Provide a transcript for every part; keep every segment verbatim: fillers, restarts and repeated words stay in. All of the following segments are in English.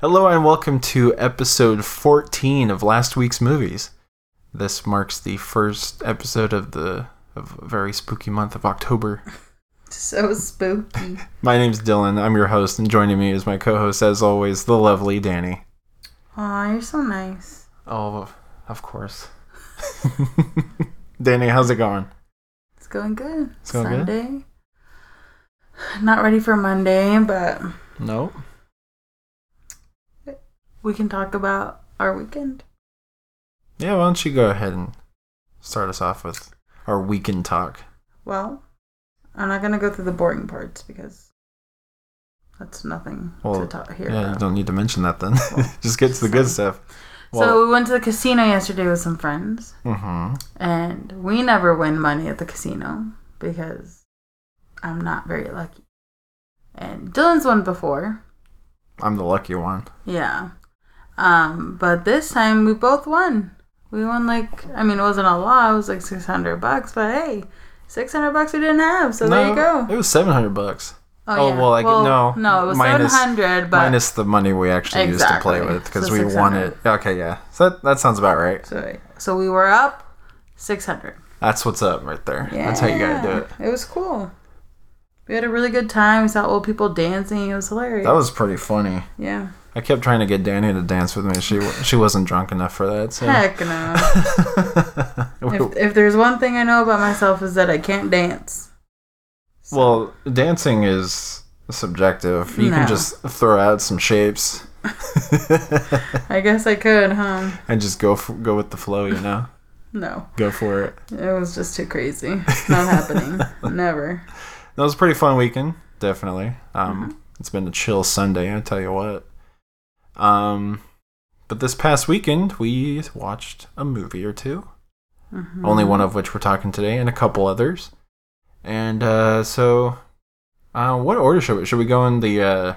Hello and welcome to episode fourteen of last week's movies. This marks the first episode of the of a very spooky month of October. So spooky. My name's Dylan. I'm your host, and joining me is my co-host, as always, the lovely Danny. Aw, you're so nice. Oh, of course. Danny, how's it going? It's going good. It's going Sunday. Good? Not ready for Monday, but... Nope. We can talk about our weekend. Yeah, why don't you go ahead and start us off with our weekend talk? Well, I'm not going to go through the boring parts because that's nothing well, to talk here. Yeah, about. You don't need to mention that then. Well, just get to the so, good stuff. Well, so we went to the casino yesterday with some friends. Mm-hmm. And we never win money at the casino because I'm not very lucky. And Dylan's won before. I'm the lucky one. Yeah. Um, but this time we both won. We won like, I mean, it wasn't a lot. It was like six hundred bucks, but hey, six hundred bucks we didn't have. So no, there you go. It was seven hundred bucks. Oh, oh yeah. well, like, well, no. No, it was minus, seven hundred, but. Minus the money we actually exactly. used to play with because so we won it. Okay, yeah. So that, that sounds about right. So, so we were up six hundred. That's what's up right there. Yeah. That's how you got to do it. It was cool. We had a really good time. We saw old people dancing. It was hilarious. That was pretty funny. Yeah. I kept trying to get Danny to dance with me. She she wasn't drunk enough for that. So. Heck no. if, if there's one thing I know about myself is that I can't dance. So. Well, dancing is subjective. You no. can just throw out some shapes. I guess I could, huh? And just go for, go with the flow, you know? No. Go for it. It was just too crazy. Not happening. Never. That was a pretty fun weekend, definitely. Um, mm-hmm. It's been a chill Sunday, I tell you what. Um, but this past weekend, we watched a movie or two. Mm-hmm. Only one of which we're talking today, and a couple others. And uh, so, uh, what order should we? Should we go in the uh,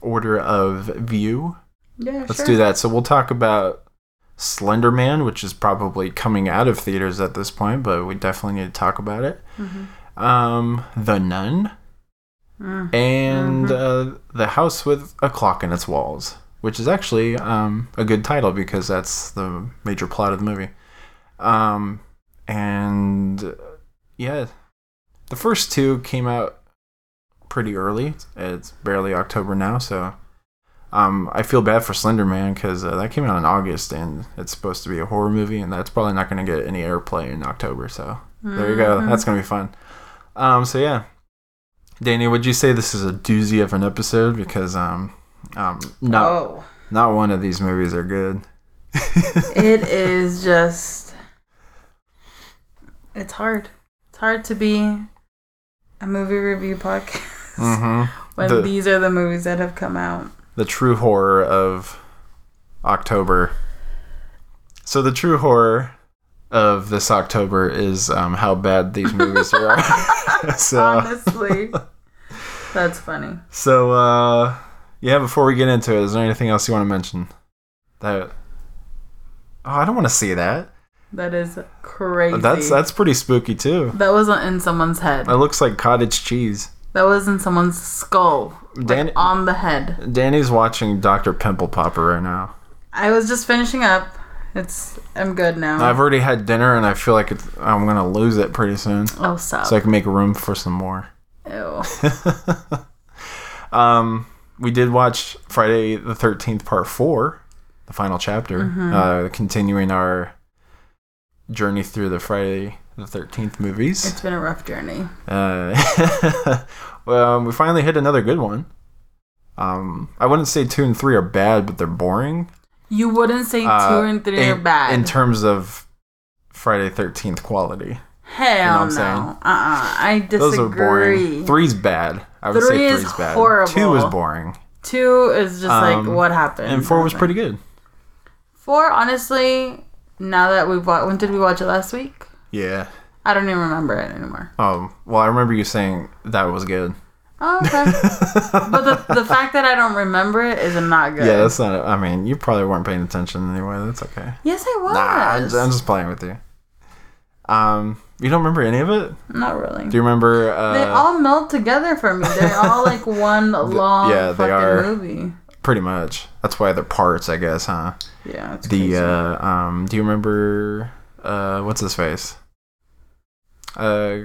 order of view? Yeah, Let's sure. do that. So we'll talk about Slender Man, which is probably coming out of theaters at this point, but we definitely need to talk about it. Mm-hmm. Um, The Nun, mm. and mm-hmm. uh, The House with a Clock in Its Walls, which is actually um, a good title because that's the major plot of the movie. Um, and uh, yeah, the first two came out pretty early. It's barely October now, so um, I feel bad for Slender Man because uh, that came out in August, and it's supposed to be a horror movie, and that's probably not going to get any airplay in October, so mm-hmm. there you go. That's going to be fun. Um, so yeah, Danny, would you say this is a doozy of an episode? Because um, um, not oh. not one of these movies are good. It is just, it's hard. It's hard to be a movie review podcast mm-hmm. when the, these are the movies that have come out. The true horror of October. So the true horror of this October is um, how bad these movies are. So, honestly. That's funny. So, uh, yeah, before we get into it, is there anything else you want to mention? That Oh, I don't want to see that. That is crazy. That's that's pretty spooky, too. That wasn't in someone's head. It looks like cottage cheese. That was in someone's skull. Dan- like on the head. Danny's watching Doctor Pimple Popper right now. I was just finishing up. It's. I'm good now. I've already had dinner, and I feel like it's, I'm gonna lose it pretty soon. Oh, stop! So I can make room for some more. Ew. um, we did watch Friday the thirteenth Part Four, the final chapter, mm-hmm. uh, continuing our journey through the Friday the thirteenth movies. It's been a rough journey. Uh, well, we finally hit another good one. Um, I wouldn't say two and three are bad, but they're boring. You wouldn't say two uh, and three in, are bad. In terms of Friday thirteenth quality. Hell you know what I'm no. saying? Uh-uh. I disagree. Those are boring. Three's bad. I would Three say three's is bad. Horrible. Two is boring. Two is just um, like, what happened? And four was pretty good. Four, honestly, now that we've watched... When did we watch it last week? Yeah. I don't even remember it anymore. Oh, well, I remember you saying that was good. Oh, okay. But the the fact that I don't remember it is not good. Yeah, that's not... I mean, you probably weren't paying attention anyway. That's okay. Yes, I was. Nah, I'm just playing with you. Um, you don't remember any of it? Not really. Do you remember... Uh, they all meld together for me. They're all like one long the, yeah, fucking they are. Movie. Pretty much. That's why they're parts, I guess, huh? Yeah. That's the crazy. uh um do you remember uh what's his face? Uh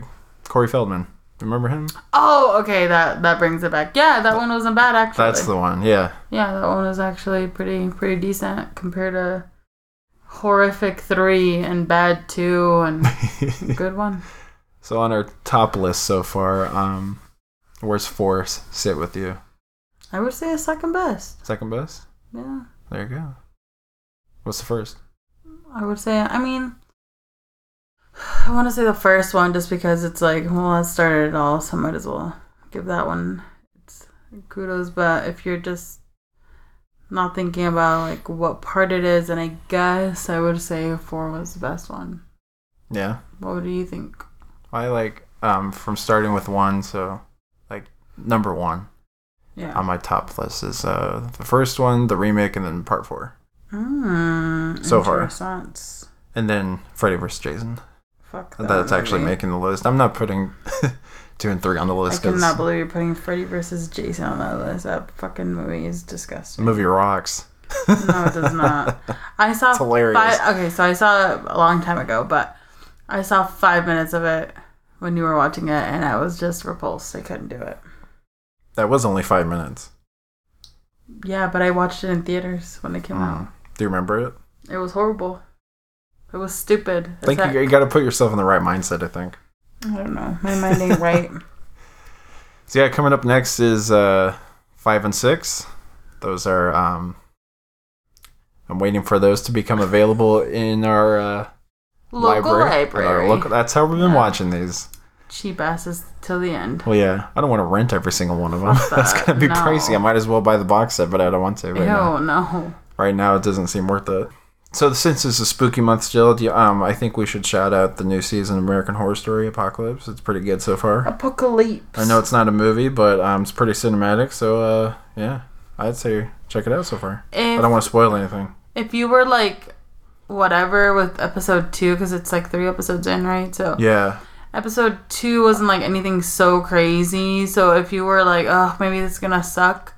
Corey Feldman. Remember him? Oh, okay, that that brings it back. Yeah, that, that one wasn't bad actually. That's the one, yeah. Yeah, that one was actually pretty pretty decent compared to Horrific three and Bad two and good one. So on our top list so far, um where's four sit with you? I would say the second best. Second best? Yeah. There you go. What's the first? I would say, I mean, I want to say the first one just because it's like, well, that started it all, so I might as well give that one it's kudos. But if you're just not thinking about like what part it is, and I guess I would say four was the best one. Yeah. What do you think? I like um from starting with one, so like number one. Yeah. On my top list is uh, the first one, the remake, and then part four. Mm, so far. And then Freddy versus. Jason. Fuck that. That's movie. Actually making the list. I'm not putting two and three on the list. I cannot believe you're putting Freddy versus. Jason on that list. That fucking movie is disgusting. The movie rocks. No, it does not. I saw. It's hilarious. Five, okay, so I saw it a long time ago, but I saw five minutes of it when you were watching it, and I was just repulsed. I couldn't do it. That was only five minutes. Yeah, but I watched it in theaters when it came mm. out. Do you remember it? It was horrible. It was stupid. I think you, you got to put yourself in the right mindset, I think. I don't know. My mind ain't right. So yeah, coming up next is uh, five and six. Those are... Um, I'm waiting for those to become available in our uh, local library. library. Our local, that's how we've been yeah. watching these. Cheap asses till the end. Well, yeah. I don't want to rent every single one of them. That. That's going to be no. pricey. I might as well buy the box set, but I don't want to right Ew, now. no. Right now, it doesn't seem worth it. So since it's a spooky month still, you, um, I think we should shout out the new season of American Horror Story Apocalypse. It's pretty good so far. Apocalypse. I know it's not a movie, but um, it's pretty cinematic. So, uh, yeah. I'd say check it out so far. If, I don't want to spoil anything. If you were, like, whatever with episode two, because it's, like, three episodes in, right? So yeah. Episode two wasn't, like, anything so crazy. So if you were like, oh, maybe this is going to suck,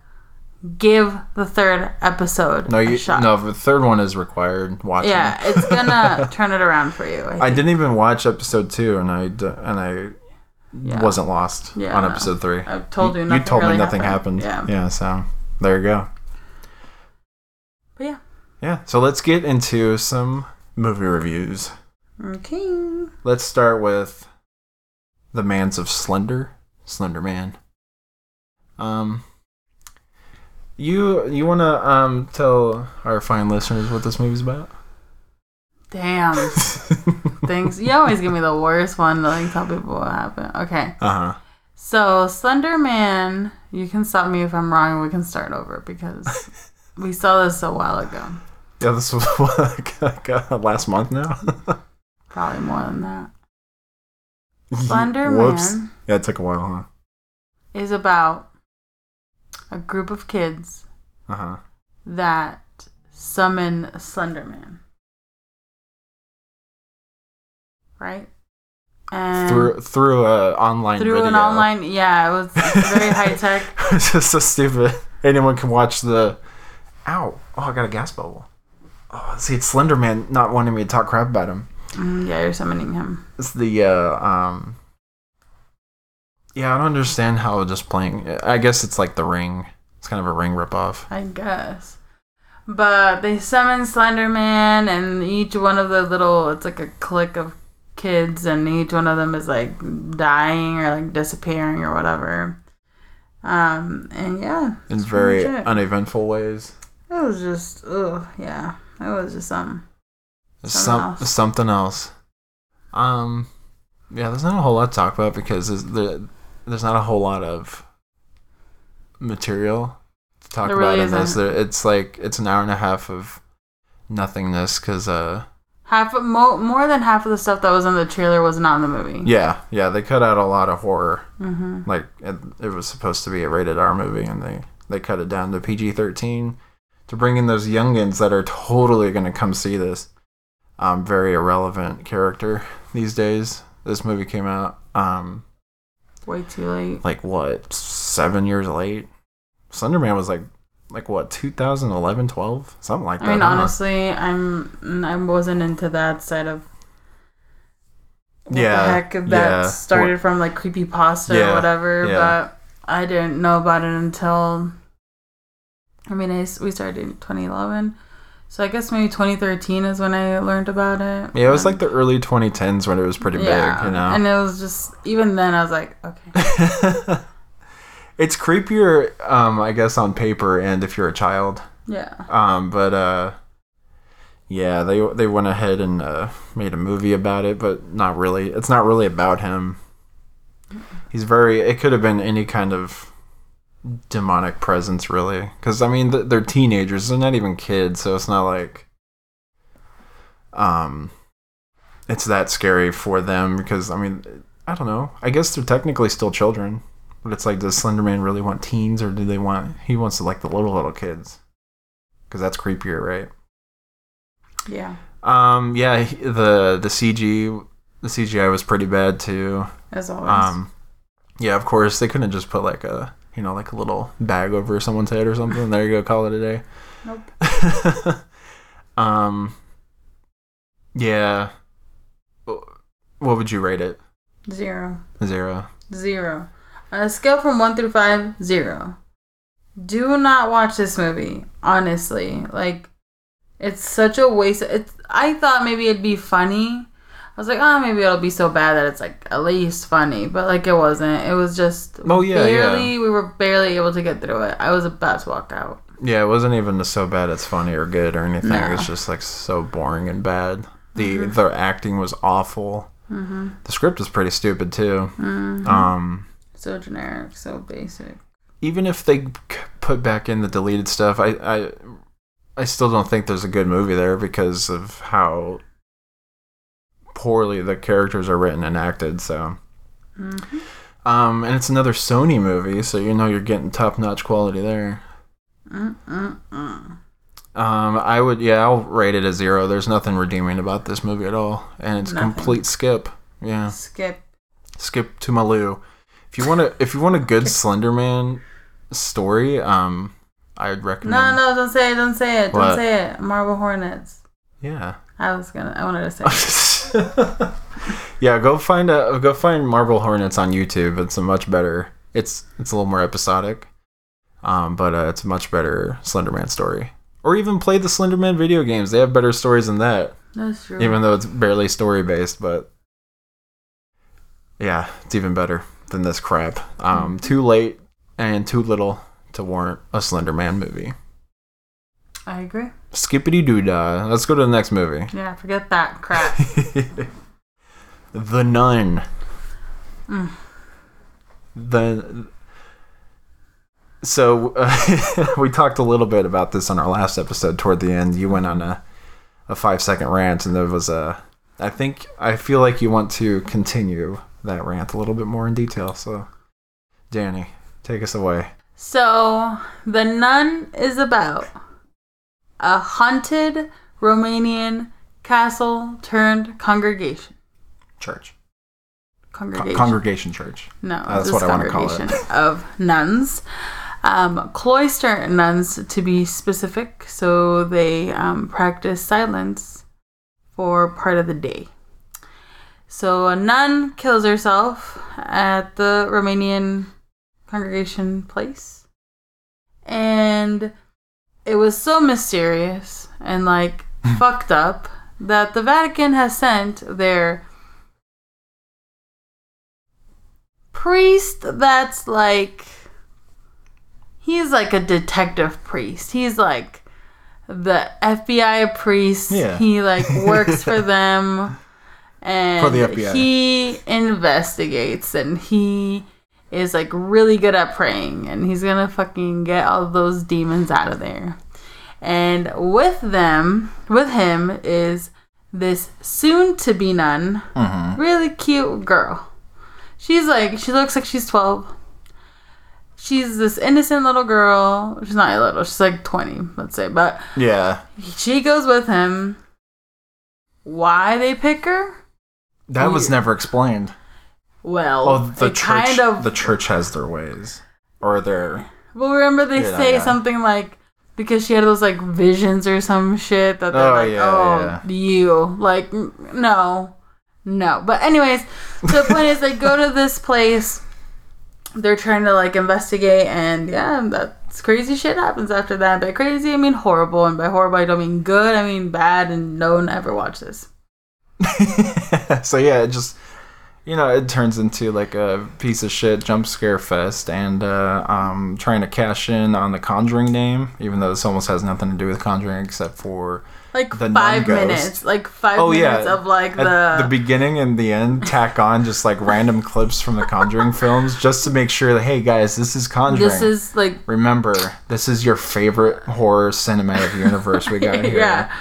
give the third episode no, you, a shot. No, the third one is required watching. Yeah, it's going to turn it around for you. I, I didn't even watch episode two, and I, and I yeah. wasn't lost yeah, on episode three. I told you nothing You told really me nothing happened. happened. Yeah. yeah, so there you go. But yeah. Yeah, so let's get into some movie reviews. Okay. Let's start with... The Mans of Slender, Slender Man. Um, you you want to um tell our fine listeners what this movie's about? Damn. Thanks. You always give me the worst one to like tell people what happened. Okay. Uh huh. So Slender Man, you can stop me if I'm wrong. We can start over because we saw this a while ago. Yeah, this was what, like uh, last month now. Probably more than that. Slender Man. Yeah, it took a while, huh? Is about a group of kids uh-huh. that summon Slender Man, right? And through through an online through video. an online. Yeah, it was very high tech. It's just so stupid. Anyone can watch the. Ow! Oh, I got a gas bubble. Oh, see, it's Slender Man not wanting me to talk crap about him. Mm, yeah, you're summoning him. It's the, uh, um... Yeah, I don't understand how just playing... I guess it's like the Ring. It's kind of a Ring ripoff. I guess. But they summon Slender Man, and each one of the little... It's like a clique of kids, and each one of them is, like, dying or, like, disappearing or whatever. Um, and yeah. In very uneventful ways. It was just... Ugh, yeah. It was just, um... Something Some, else. Something else. Um, yeah, there's not a whole lot to talk about because there's, there, there's not a whole lot of material to talk there about really in isn't. this. There, it's like it's an hour and a half of nothingness because uh, half of, mo- more than half of the stuff that was in the trailer was not in the movie. Yeah, yeah, they cut out a lot of horror. Mm-hmm. Like it, it was supposed to be a rated R movie, and they they cut it down to P G thirteen to bring in those youngins that are totally going to come see this. Um, very irrelevant character these days. This movie came out um, way too late. Like what? Seven years late. Slender Man was like like what, two thousand eleven, twelve, something like that. I mean, I honestly, know. I'm I wasn't into that side of what yeah, the heck that yeah. started what? from like creepypasta yeah, or whatever. Yeah. But I didn't know about it until, I mean, I, we started in twenty eleven. So I guess maybe twenty thirteen is when I learned about it. Yeah, it was like the early twenty tens when it was pretty yeah, big, you know? And it was just, even then I was like, okay. It's creepier, um, I guess, on paper and if you're a child. Yeah. Um, but, uh, yeah, they they went ahead and uh, made a movie about it, but not really. It's not really about him. He's very, it could have been any kind of demonic presence, really, because I mean they're teenagers, they're not even kids, so it's not like um it's that scary for them, because I mean, I don't know, I guess they're technically still children, but it's like, does Slender Man really want teens, or do they want, he wants to like the little little kids, because that's creepier, right? Yeah. Um yeah, the the C G the C G I was pretty bad too, as always. Um yeah, of course they couldn't just put like a You know, like a little bag over someone's head or something. There you go, call it a day. Nope. um, yeah. What would you rate it? Zero. Zero. Zero. On a scale from one through five, zero. Do not watch this movie, honestly. Like, it's such a waste. It's. I thought maybe it'd be funny. I was like, oh, maybe it'll be so bad that it's, like, at least funny. But, like, it wasn't. It was just oh, yeah, barely, yeah. we were barely able to get through it. I was about to walk out. Yeah, it wasn't even so bad it's funny or good or anything. No. It was just, like, so boring and bad. The mm-hmm. the acting was awful. Mm-hmm. The script was pretty stupid, too. Mm-hmm. Um, so generic, so basic. Even if they put back in the deleted stuff, I, I, I still don't think there's a good movie there because of how poorly the characters are written and acted, so mm-hmm. um and it's another Sony movie, so you know you're getting top-notch quality there. Mm-mm-mm. um I would yeah I'll rate it a zero. There's nothing redeeming about this movie at all, and it's nothing. Complete skip. Yeah, skip skip to my loo. If you want to if you want a good Slender Man story, um I'd recommend no no don't say it don't say it what? Don't say it Marble Hornets. Yeah, I was gonna I wanted to say yeah, go find a go find Marble Hornets on YouTube. It's a much better. It's it's a little more episodic, um, but uh, it's a much better Slender Man story. Or even play the Slender Man video games. They have better stories than that. That's true. Even though it's barely story based, but yeah, it's even better than this crap. Um, too late and too little to warrant a Slender Man movie. I agree. Skippity doo dah. Let's go to the next movie. Yeah, forget that crap. The Nun. Mm. The. So uh, we talked a little bit about this on our last episode. Toward the end, you went on a a five second rant, and there was a. I think I feel like you want to continue that rant a little bit more in detail. So, Danny, take us away. So The Nun is about a haunted Romanian castle turned congregation. Church. Congregation. Con- congregation church. No, that's what I want to call it. Of nuns. Um, cloister nuns, to be specific. So they um, practice silence for part of the day. So a nun kills herself at the Romanian congregation place. And it was so mysterious and, like, fucked up that the Vatican has sent their priest that's, like, he's, like, a detective priest. He's, like, the F B I priest. Yeah. He, like, works for them. And for the F B I. He investigates, and he is like really good at praying, and he's gonna fucking get all those demons out of there. And with them, with him is this soon-to-be nun, mm-hmm. really cute girl. She's like, she looks like she's twelve. She's this innocent little girl. She's not little. She's like twenty, let's say. But yeah, she goes with him. Why they pick her? That Weird. was never explained. Well, oh, the church, kind of, the church has their ways, or their Well, remember they yeah, say yeah. something like, because she had those, like, visions or some shit that they're oh, like, yeah, oh, yeah. you. Like, no. No. But anyways, so the point is they go to this place. They're trying to, like, investigate. And, yeah, that's crazy shit happens after that. By crazy, I mean horrible. And by horrible, I don't mean good. I mean bad. And no one ever watched this. So, yeah, it just... You know, it turns into like a piece of shit jump scare fest, and uh, um, trying to cash in on the Conjuring name, even though this almost has nothing to do with Conjuring except for like the five minutes, like five oh, minutes yeah. of like the At the beginning and the end. Tack on just like random clips from the Conjuring films, just to make sure that hey guys, this is Conjuring. This is like remember, this is your favorite horror cinematic universe we got here. Yeah.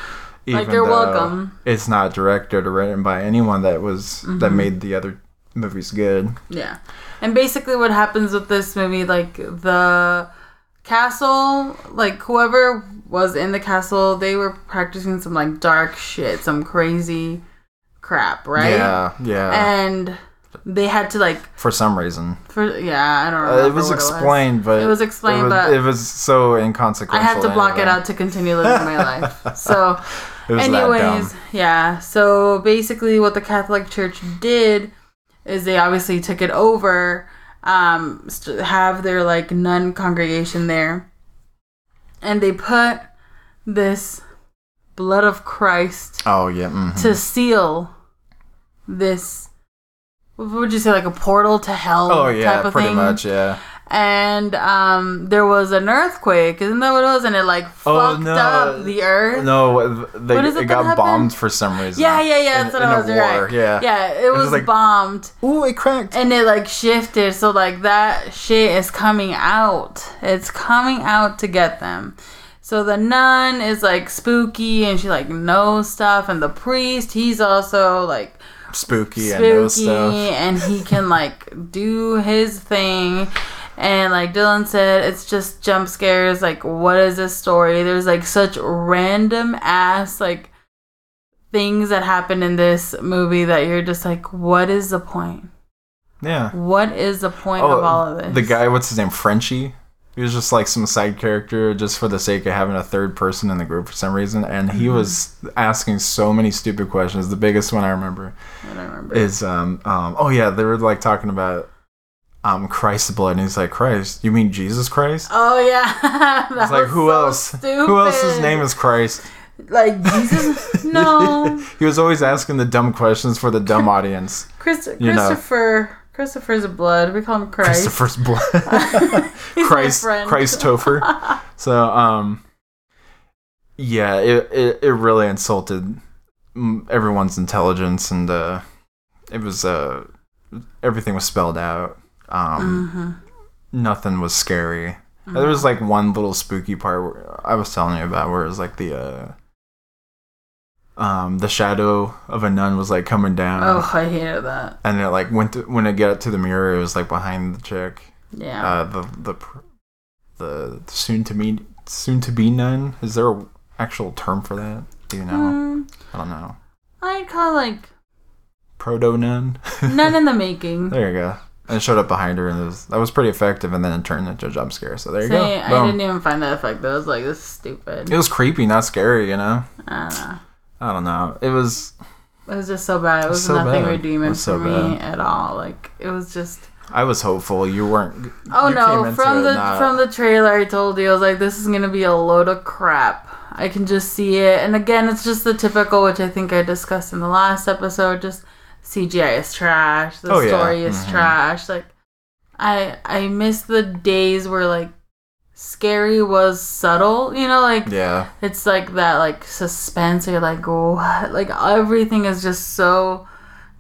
Even like, you're welcome. It's not directed or written by anyone that was mm-hmm. that made the other movies good. Yeah. And basically what happens with this movie, like, the castle, like, whoever was in the castle, they were practicing some, like, dark shit, some crazy crap, right? Yeah, yeah. And they had to, like... For some reason. For Yeah, I don't remember uh, it was what explained, it was. but... It was explained, it was, but... It was so inconsequential. I had to block anyway. it out to continue living my life. So... It was Anyways, that dumb. yeah, so basically what the Catholic Church did is they obviously took it over, um, st- have their, like, nun congregation there, and they put this blood of Christ oh, yeah. mm-hmm. to seal this, what would you say, like a portal to hell oh, yeah, type of thing? Oh, yeah, pretty much, yeah. And um, there was an earthquake, isn't that what it was? And it like oh, fucked no. up the earth. No, they, what is it, it got happened? bombed for some reason. Yeah, yeah, yeah. That's in, what in I was war, right. Yeah, yeah. It, it was, was like, bombed. Ooh, it cracked. And it like shifted. So like that shit is coming out. It's coming out to get them. So the nun is like spooky and she like knows stuff, and the priest, he's also like. Spooky, spooky and knows stuff, and he can like do his thing. And like Dylan said, it's just jump scares. Like, what is this story? There's like such random ass like things that happen in this movie that you're just like, what is the point? Yeah. What is the point oh, of all of this? The guy, what's his name? Frenchie? He was just like some side character just for the sake of having a third person in the group for some reason. And he mm-hmm. was asking so many stupid questions. The biggest one I remember, I don't remember. is, um, um, oh yeah, they were like talking about Um, Christ's blood, and he's like, Christ, you mean Jesus Christ? Oh yeah. It's like, who so else stupid. who else's name is Christ? Like Jesus? No. He was always asking the dumb questions for the dumb audience. Christ- you Christopher know. Christopher's blood, we call him Christ. Christopher's blood. Christ Christ Topher. So um yeah, it, it it really insulted everyone's intelligence, and uh it was uh everything was spelled out. Um, mm-hmm. Nothing was scary. Mm-hmm. There was like one little spooky part where I was telling you about, where it was like the uh, um, the shadow of a nun was like coming down. Oh, I hated that. And it like went to, when it got to the mirror, it was like behind the chick. Yeah. Uh, the the the soon to be soon to be nun. Is there an actual term for that? Do you know? Mm, I don't know. I'd call like proto nun. Nun in the making. There you go. And it showed up behind her, and it was, that was pretty effective, and then it turned into a jump scare. So there you See, go. I Boom. didn't even find that effective. I was like, this is stupid. It was creepy, not scary, you know? I don't know. I don't know. It was... It was just so bad. It was so nothing bad. redeeming was so for me bad. at all. Like, it was just... I was hopeful. You weren't... Oh, you no. Came from the not... from the trailer, I told you, I was like, this is going to be a load of crap. I can just see it. And again, it's just the typical, which I think I discussed in the last episode, just... C G I is trash. The oh, story yeah. is mm-hmm. trash. Like, I I miss the days where like scary was subtle. You know, like yeah. it's like that like suspense. Or you're like, what? Like everything is just so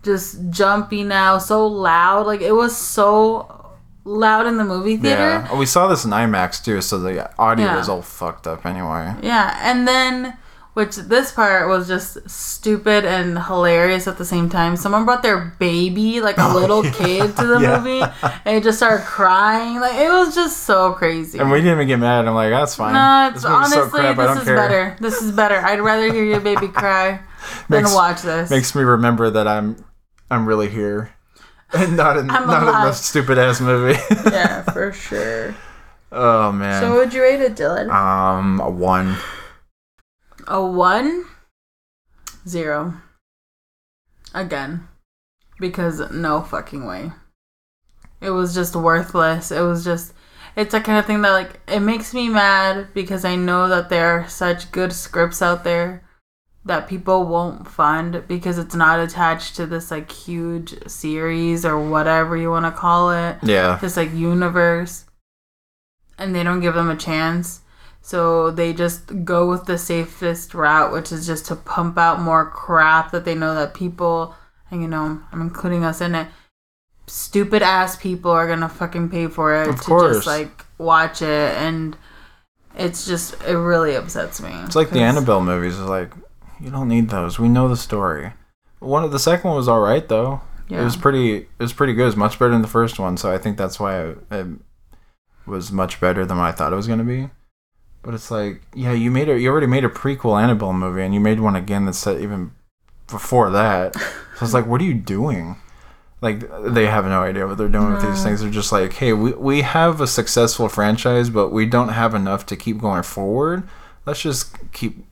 just jumpy now. So loud. Like it was so loud in the movie theater. Yeah. Oh, we saw this in IMAX too, so the audio yeah. was all fucked up anyway. Yeah, and then. Which this part was just stupid and hilarious at the same time. Someone brought their baby, like a little oh, yeah. kid, to the yeah. movie, and he just started crying. Like it was just so crazy. And we didn't even get mad. I'm like, that's fine. No, it's this honestly, so crap, this is care. better. This is better. I'd rather hear your baby cry than makes, watch this. Makes me remember that I'm, I'm really here, and not in I'm not in this stupid ass movie. Yeah, for sure. Oh, man. So what would you rate it, Dylan? Um, a one. A one? Zero. Again. Because no fucking way. It was just worthless. It was just... It's the kind of thing that, like, it makes me mad because I know that there are such good scripts out there that people won't fund because it's not attached to this, like, huge series or whatever you want to call it. Yeah. This, like, universe. And they don't give them a chance. So they just go with the safest route, which is just to pump out more crap that they know that people, and, you know, I'm including us in it, stupid ass people are gonna fucking pay for it of to course. Just like watch it, and it's just it really upsets me. It's like the Annabelle movies is like you don't need those. We know the story. One of the second one was all right though. Yeah. It was pretty. It was pretty good. It was much better than the first one. So I think that's why it, it was much better than what I thought it was gonna be. But it's like yeah, you made a, You already made a prequel Annabelle movie, and you made one again that's set even before that. So it's like, what are you doing? Like, they have no idea what they're doing no. with these things. They're just like, hey, we we have a successful franchise, but we don't have enough to keep going forward. Let's just keep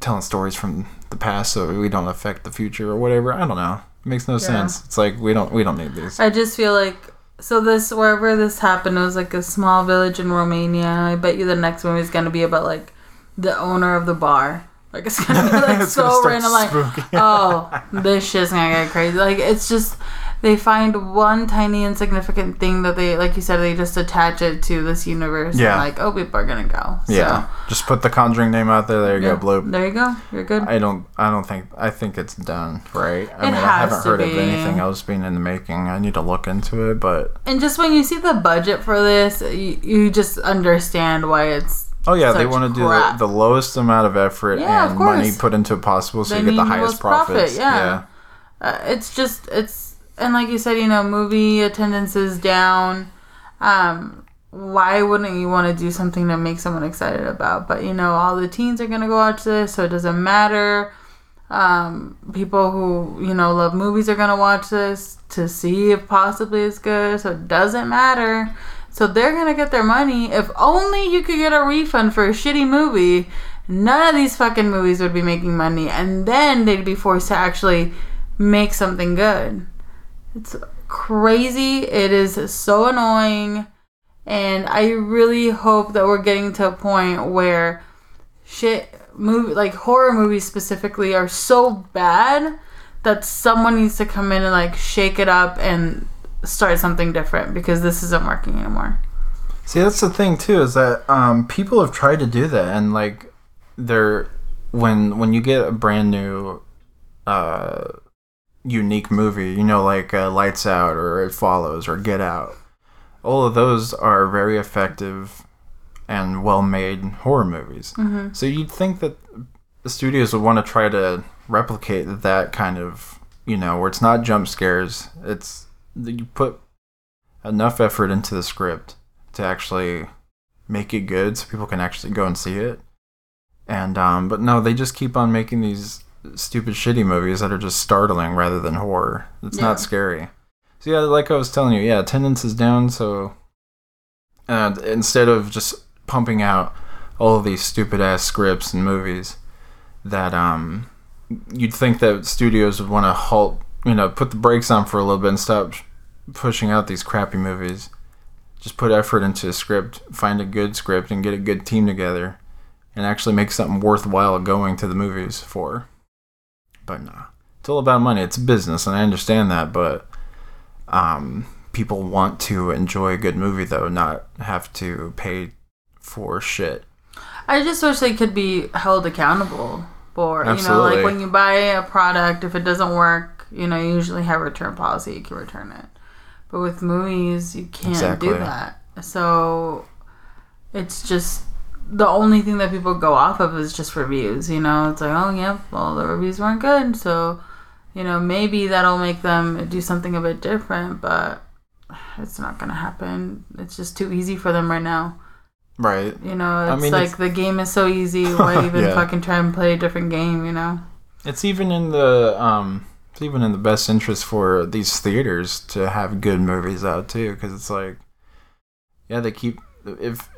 telling stories from the past so we don't affect the future or whatever. I don't know. It makes no yeah. sense. It's like, we don't we don't need these. I just feel like, so this, wherever this happened, it was like a small village in Romania. I bet you the next movie is going to be about, like, the owner of the bar. Like, it's gonna be like so random, like, oh, this shit's gonna get crazy. Like, it's just they find one tiny insignificant thing that they, like you said, they just attach it to this universe. Yeah. And like, oh, people are gonna go. So. Yeah. Just put the Conjuring name out there. There you yeah. go, bloop. There you go. You're good. I don't. I don't think. I think it's done. Right. I it mean, has I haven't to heard be. Of anything else being in the making. I need to look into it, but. And just when you see the budget for this, you, you just understand why it's. Oh, yeah, Such they want to do the, the lowest amount of effort yeah, and money put into it possible so they you get the highest profits. Profit, yeah. yeah. Uh, it's just, it's, and like you said, you know, movie attendance is down. Um, why wouldn't you want to do something to make someone excited about? But, you know, all the teens are going to go watch this, so it doesn't matter. Um, people who, you know, love movies are going to watch this to see if possibly it's good, so it doesn't matter. So they're going to get their money. If only you could get a refund for a shitty movie, none of these fucking movies would be making money. And then they'd be forced to actually make something good. It's crazy. It is so annoying. And I really hope that we're getting to a point where shit, movie, like horror movies specifically, are so bad that someone needs to come in and like shake it up and... start something different, because this isn't working anymore. See, that's the thing too, is that um, people have tried to do that, and like, they're when when you get a brand new, uh, unique movie, you know, like uh, Lights Out or It Follows or Get Out. All of those are very effective and well-made horror movies. Mm-hmm. So you'd think that the studios would want to try to replicate that kind of, you know, where it's not jump scares, it's you put enough effort into the script to actually make it good so people can actually go and see it. And um, but no, they just keep on making these stupid shitty movies that are just startling rather than horror. It's yeah. not scary. So yeah, like I was telling you, yeah, attendance is down, so uh, instead of just pumping out all of these stupid ass scripts and movies that um, you'd think that studios would want to halt, you know, put the brakes on for a little bit and stop pushing out these crappy movies. Just put effort into a script, find a good script, and get a good team together, and actually make something worthwhile going to the movies for. But nah, it's all about money. It's business, and I understand that, but um, people want to enjoy a good movie, though, not have to pay for shit. I just wish they could be held accountable for, Absolutely. You know, like when you buy a product, if it doesn't work, you know, you usually have a return policy. You can return it. But with movies, you can't exactly. do that. So it's just the only thing that people go off of is just reviews. You know, it's like, oh, yeah, well, the reviews weren't good. So, you know, maybe that'll make them do something a bit different. But it's not going to happen. It's just too easy for them right now. Right. You know, it's I mean, like it's... the game is so easy. Why even yeah. fucking try and play a different game, you know? It's even in the... um. It's even in the best interest for these theaters to have good movies out too, because it's like, yeah, they keep if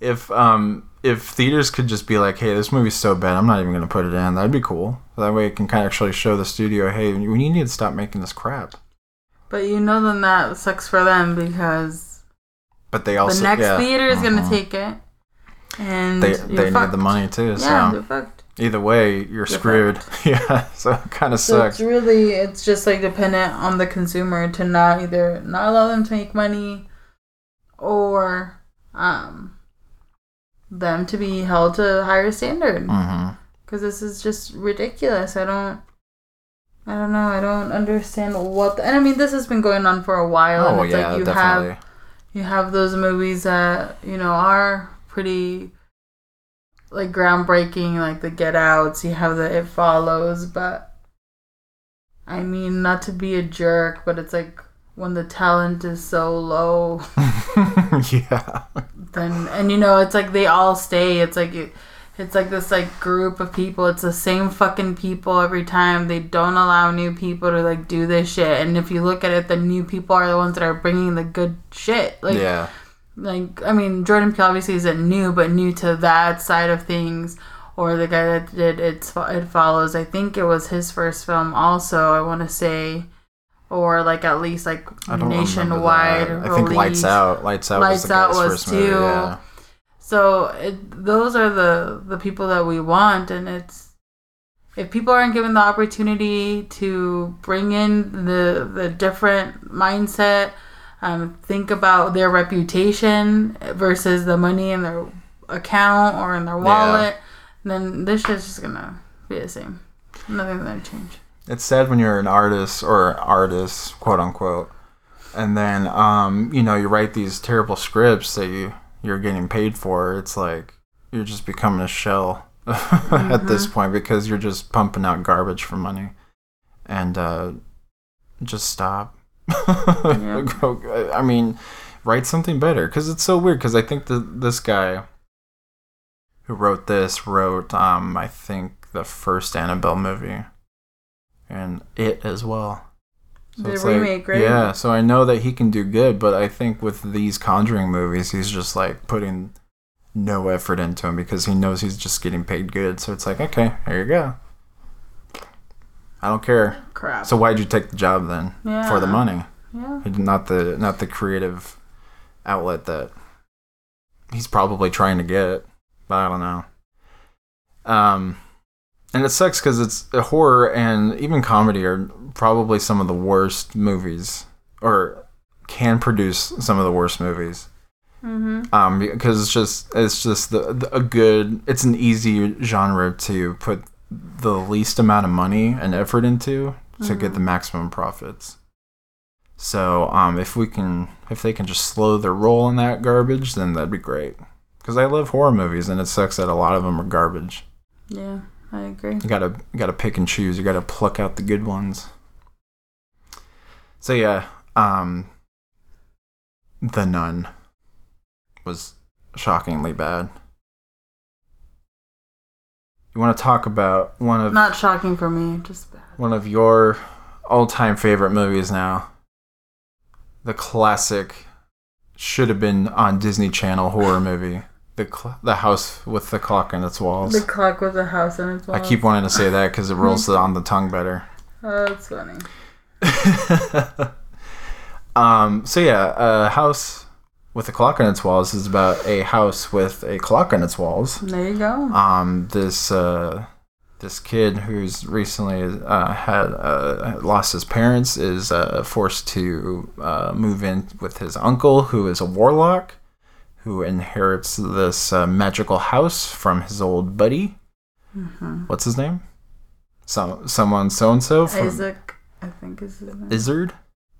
if um if theaters could just be like, hey, this movie's so bad, I'm not even going to put it in, that'd be cool. That way it can kind of actually show the studio, hey, we need to stop making this crap. But you know, then that sucks for them, because but they also the next yeah, theater is mm-hmm. going to take it, and they you're they fucked. Need the money too. Yeah, so fucked. Either way, you're, you're screwed. Fucked. Yeah, so it kind of so sucks. It's really it's just like dependent on the consumer to not either not allow them to make money, or um them to be held to a higher standard. Mm-hmm. Because this is just ridiculous. I don't. I don't know. I don't understand what... The, and I mean, this has been going on for a while. Oh, and it's yeah, like you definitely. Have, you have those movies that, you know, are pretty, like, groundbreaking, like the Get Outs. You have the It Follows, but... I mean, not to be a jerk, but it's like when the talent is so low... yeah. Then And, you know, it's like they all stay. It's like... It, It's like this like group of people. It's the same fucking people every time. They don't allow new people to like do this shit. And if you look at it, the new people are the ones that are bringing the good shit. Like, yeah. Like I mean, Jordan Peele obviously isn't new, but new to that side of things. Or the guy that did It's, It Follows. I think it was his first film also. I want to say. Or like at least like I don't nationwide. Remember that. I think Lights Out. Lights Out. Lights was the Out guy's was first too. Movie, yeah. So it, those are the, the people that we want, and it's if people aren't given the opportunity to bring in the the different mindset, um, think about their reputation versus the money in their account or in their wallet, yeah. Then this shit's just gonna be the same. Nothing's gonna change. It's sad when you're an artist or artist, quote unquote, and then um, you know you write these terrible scripts that you. You're getting paid for. It's like you're just becoming a shell mm-hmm. at this point, because you're just pumping out garbage for money, and uh just stop. Yeah. Go, I mean, write something better, because it's so weird. Because I think the this guy who wrote this wrote um I think the first Annabelle movie and It as well. So the remake, like, right? Yeah, so I know that he can do good, but I think with these Conjuring movies, he's just, like, putting no effort into them because he knows he's just getting paid good. So it's like, okay, here you go. I don't care. Crap. So why'd you take the job then? Yeah. For the money. Yeah. Not the, not the creative outlet that he's probably trying to get, but I don't know. Um... And it sucks because it's a horror, and even comedy are probably some of the worst movies, or can produce some of the worst movies. Mm-hmm. Um, because it's just it's just the, the a good it's an easy genre to put the least amount of money and effort into to mm-hmm. get the maximum profits. So um, if we can if they can just slow their roll in that garbage, then that'd be great. Because I love horror movies, and it sucks that a lot of them are garbage. Yeah. I agree. You gotta, you gotta pick and choose. You gotta pluck out the good ones. So yeah, um, The Nun was shockingly bad. You want to talk about one of not shocking for me, just bad. One of your all-time favorite movies now. The classic, should have been on Disney Channel horror movie. The cl- the house with the clock in its walls. The clock with the house in its walls. I keep wanting to say that because it rolls on the tongue better. Oh, that's funny. um. So yeah, a house with a clock in its walls is about a house with a clock in its walls. There you go. Um. This uh, this kid who's recently uh had uh lost his parents is uh forced to uh move in with his uncle, who is a warlock, who inherits this uh, magical house from his old buddy. Mm-hmm. What's his name? Some someone so and so from Isaac, I think is his name. Izzard.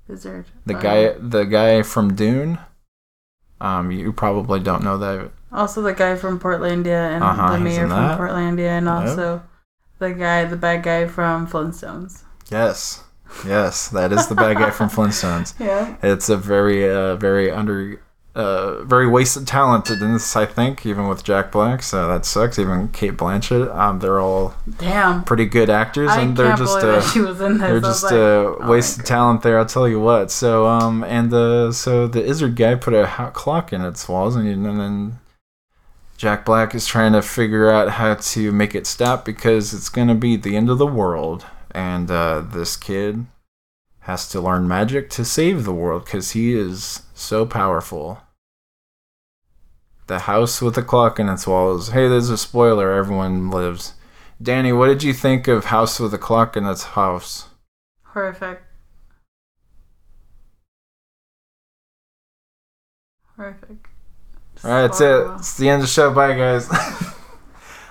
Izzard. The oh. guy, the guy from Dune. Um, you probably don't know that. Also, the guy from Portlandia and uh-huh, the mayor from that. Portlandia, and also yep. the guy, the bad guy from Flintstones. Yes. Yes, that is the bad guy from Flintstones. Yeah. It's a very, uh, very under. uh, very wasted talent in this, I think, even with Jack Black, so that sucks. Even Cate Blanchett, um, they're all damn pretty good actors, I and they're can't just uh, she was in this. They're just like, uh, oh wasted talent there. I'll tell you what. So um, and the so the Izzard guy put a hot clock in its walls, and, and then Jack Black is trying to figure out how to make it stop because it's gonna be the end of the world, and uh, this kid has to learn magic to save the world because he is so powerful. The House with a Clock in Its Walls. Hey, there's a spoiler. Everyone lives. Danny, what did you think of House with a Clock in Its House? Horrific. Horrific. Alright, that's it. It's the end of the show. Bye, guys.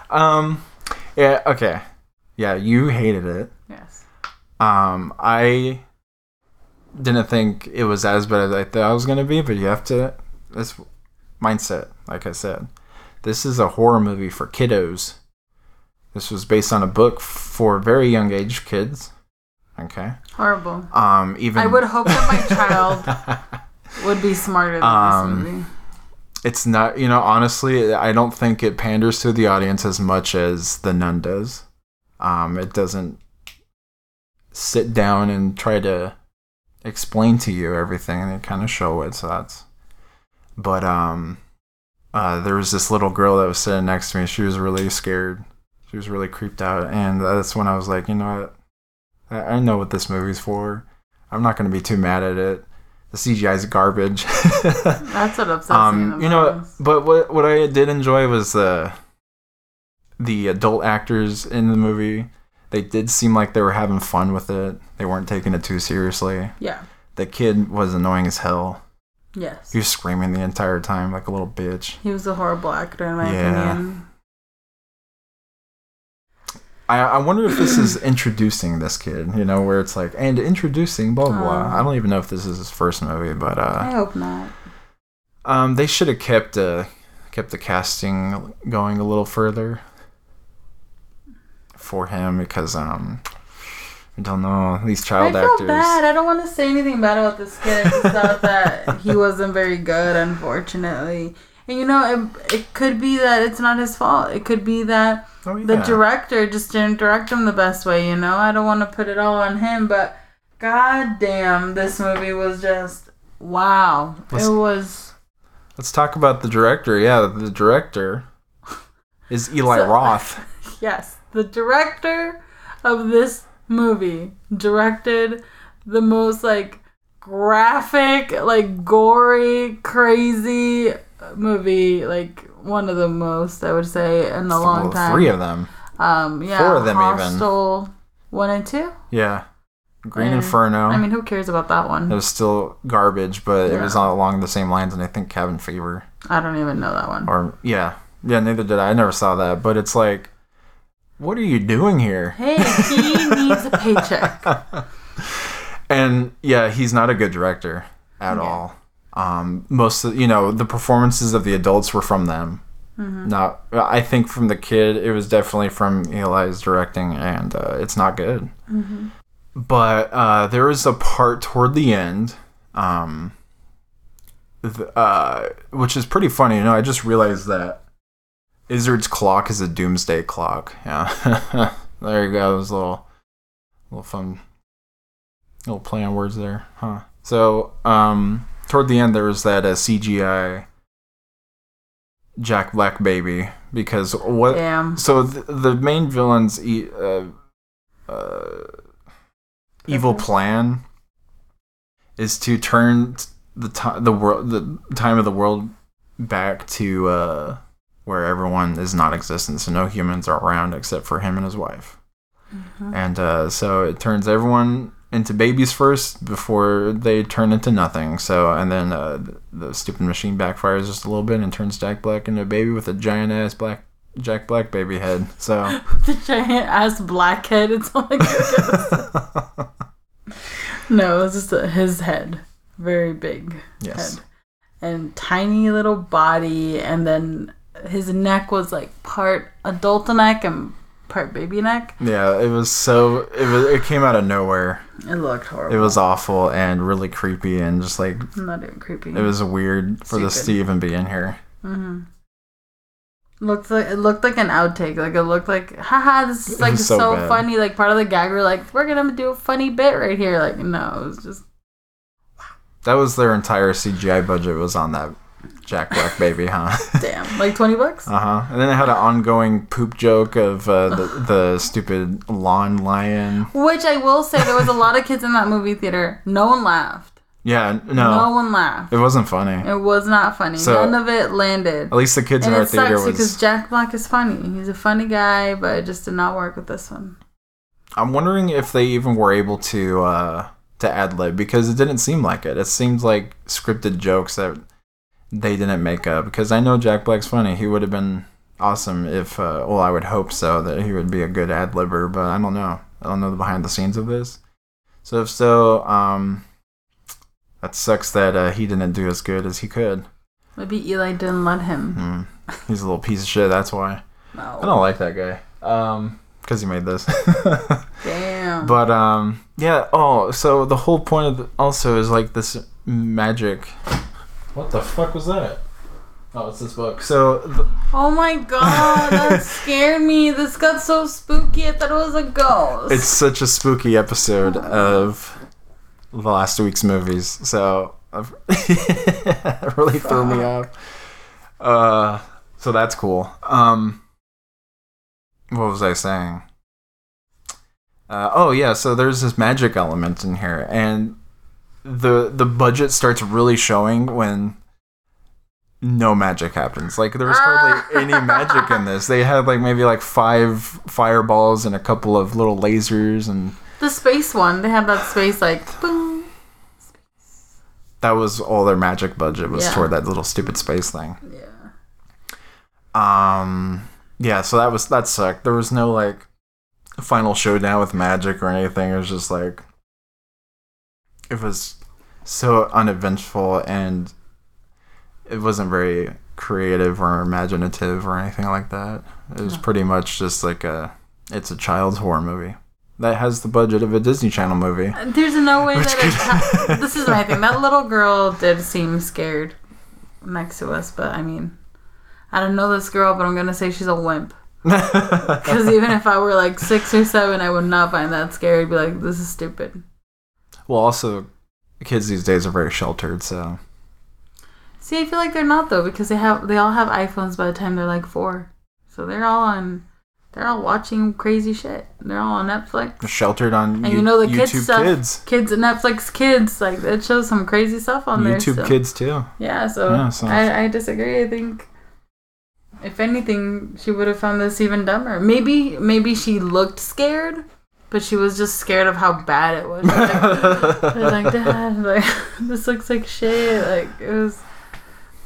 um, yeah, okay. Yeah, you hated it. Yes. Um, I didn't think it was as bad as I thought it was going to be, but you have to... That's... mindset, like I said. This is a horror movie for kiddos. This was based on a book for very young age kids. Okay. Horrible. Um, even I would hope that my child would be smarter than um, this movie. It's not, you know, honestly, I don't think it panders to the audience as much as The Nun does. Um, it doesn't sit down and try to explain to you everything, and they kind of show it, so that's... But um, uh, there was this little girl that was sitting next to me. She was really scared. She was really creeped out. And that's when I was like, you know what? I, I know what this movie's for. I'm not going to be too mad at it. The C G I's garbage. That's what upsets me. Um, you know, things. But what what I did enjoy was the uh, the adult actors in the movie. They did seem like they were having fun with it. They weren't taking it too seriously. Yeah. The kid was annoying as hell. Yes. He was screaming the entire time like a little bitch. He was a horrible actor, in my yeah. opinion. I I wonder if this is introducing this kid, you know, where it's like, and introducing blah, blah. Uh, I don't even know if this is his first movie, but... Uh, I hope not. Um, They should have kept uh, kept the casting going a little further for him because... um. I don't know. These child I actors. I feel bad. I don't want to say anything bad about this kid. I just thought that he wasn't very good, unfortunately. And, you know, it, it could be that it's not his fault. It could be that oh, yeah. the director just didn't direct him the best way, you know? I don't want to put it all on him, but goddamn, this movie was just, wow. Let's, it was... Let's talk about the director. Yeah, the director is Eli so, Roth. Yes, the director of this movie directed the most like graphic, like gory, crazy movie, like one of the most I would say in a long time. Three of them. Um, yeah, four of them even. Hostel one and two. Yeah, Green Inferno. I mean, who cares about that one? It was still garbage, but yeah. it was along the same lines, and I think Cabin Fever. I don't even know that one. Or yeah, yeah, neither did I. I never saw that, but it's like. What are you doing here? Hey, he needs a paycheck. And yeah, he's not a good director at okay. all. Um, most of, you know, the performances of the adults were from them. Mm-hmm. Not, I think from the kid, it was definitely from Eli's directing, and uh, it's not good. Mm-hmm. But uh, there was a part toward the end, um, th- uh, which is pretty funny. You know, I just realized that. Izzard's clock is a doomsday clock. Yeah. There you go. It was a little, little fun. Little play on words there. Huh. So, um, toward the end, there was that uh, C G I Jack Black baby. Because what. Damn. So, th- the main villain's e- uh, uh, evil plan is to turn the, t- the, wor- the time of the world back to. Uh, where everyone is non-existent, so no humans are around except for him and his wife. Mm-hmm. And uh, so it turns everyone into babies first before they turn into nothing. So and then uh, the, the stupid machine backfires just a little bit and turns Jack Black into a baby with a giant-ass black Jack Black baby head. So the giant-ass black head, it's all like No, it was just a, his head. Very big yes. head. And tiny little body, and then... His neck was like part adult neck and part baby neck. Yeah, it was so it was it came out of nowhere. It looked horrible. It was awful and really creepy and just like I'm not even creepy. It was weird for Stupid. this to even be in here. Mm-hmm. Looked like it looked like an outtake. Like it looked like, haha, this is like so, so funny. Like part of the gag, we're like, we're gonna do a funny bit right here. Like no, it was just. That was their entire C G I budget was on that Jack Black baby, huh? Damn, like twenty bucks. Uh huh. And then it had an ongoing poop joke of uh, the the stupid lawn lion. Which I will say, there was a lot of kids in that movie theater. No one laughed. Yeah, no. No one laughed. It wasn't funny. It was not funny. So, none of it landed. At least the kids and in our theater was... because Jack Black is funny. He's a funny guy, but it just did not work with this one. I'm wondering if they even were able to uh, to ad-lib, because it didn't seem like it. It seemed like scripted jokes that they didn't make up, because I know Jack Black's funny. He would have been awesome if... Uh, well, I would hope so, that he would be a good ad-libber, but I don't know. I don't know the behind the scenes of this. So if so... Um, That sucks that uh, he didn't do as good as he could. Maybe Eli didn't let him. Mm. He's a little piece of shit, that's why. No. I don't like that guy. Um, because he made this. Damn. But, um, yeah, oh, so the whole point of the, also is like this magic. What the fuck was that? Oh, it's this book. So. The- oh my god, that scared me. This got so spooky. I thought it was a ghost. It's such a spooky episode of the last week's movies, so it really Fuck. threw me off. Uh, so that's cool. Um, what was I saying? Uh, oh yeah, so there's this magic element in here, and the the budget starts really showing when no magic happens. Like there was hardly any magic in this. They had like maybe like five fireballs and a couple of little lasers and. The space one. They had that space, like, boom. Space. That was all their magic budget was yeah. toward that little stupid space thing. Yeah. Um. Yeah, so that was that sucked. There was no, like, final showdown with magic or anything. It was just, like... It was so uneventful, and it wasn't very creative or imaginative or anything like that. It was yeah. pretty much just, like, a... It's a child's horror movie. That has the budget of a Disney Channel movie. There's no way that it's... Ha- this is my thing. That little girl did seem scared next to us, but I mean... I don't know this girl, but I'm going to say she's a wimp. Because even if I were like six or seven, I would not find that scary. I'd be like, this is stupid. Well, also, kids these days are very sheltered, so... See, I feel like they're not, though, because they have they all have iPhones by the time they're like four. So they're all on... They're all watching crazy shit. They're all on Netflix. They're sheltered on and you, you know the YouTube kids stuff, Kids. Kids and Netflix Kids. Like, it shows some crazy stuff on there. YouTube Kids, too. Yeah, so, yeah, so. I, I disagree. I think, if anything, she would have found this even dumber. Maybe maybe she looked scared, but she was just scared of how bad it was. Like, I was like, Dad, like, this looks like shit. Like, it was...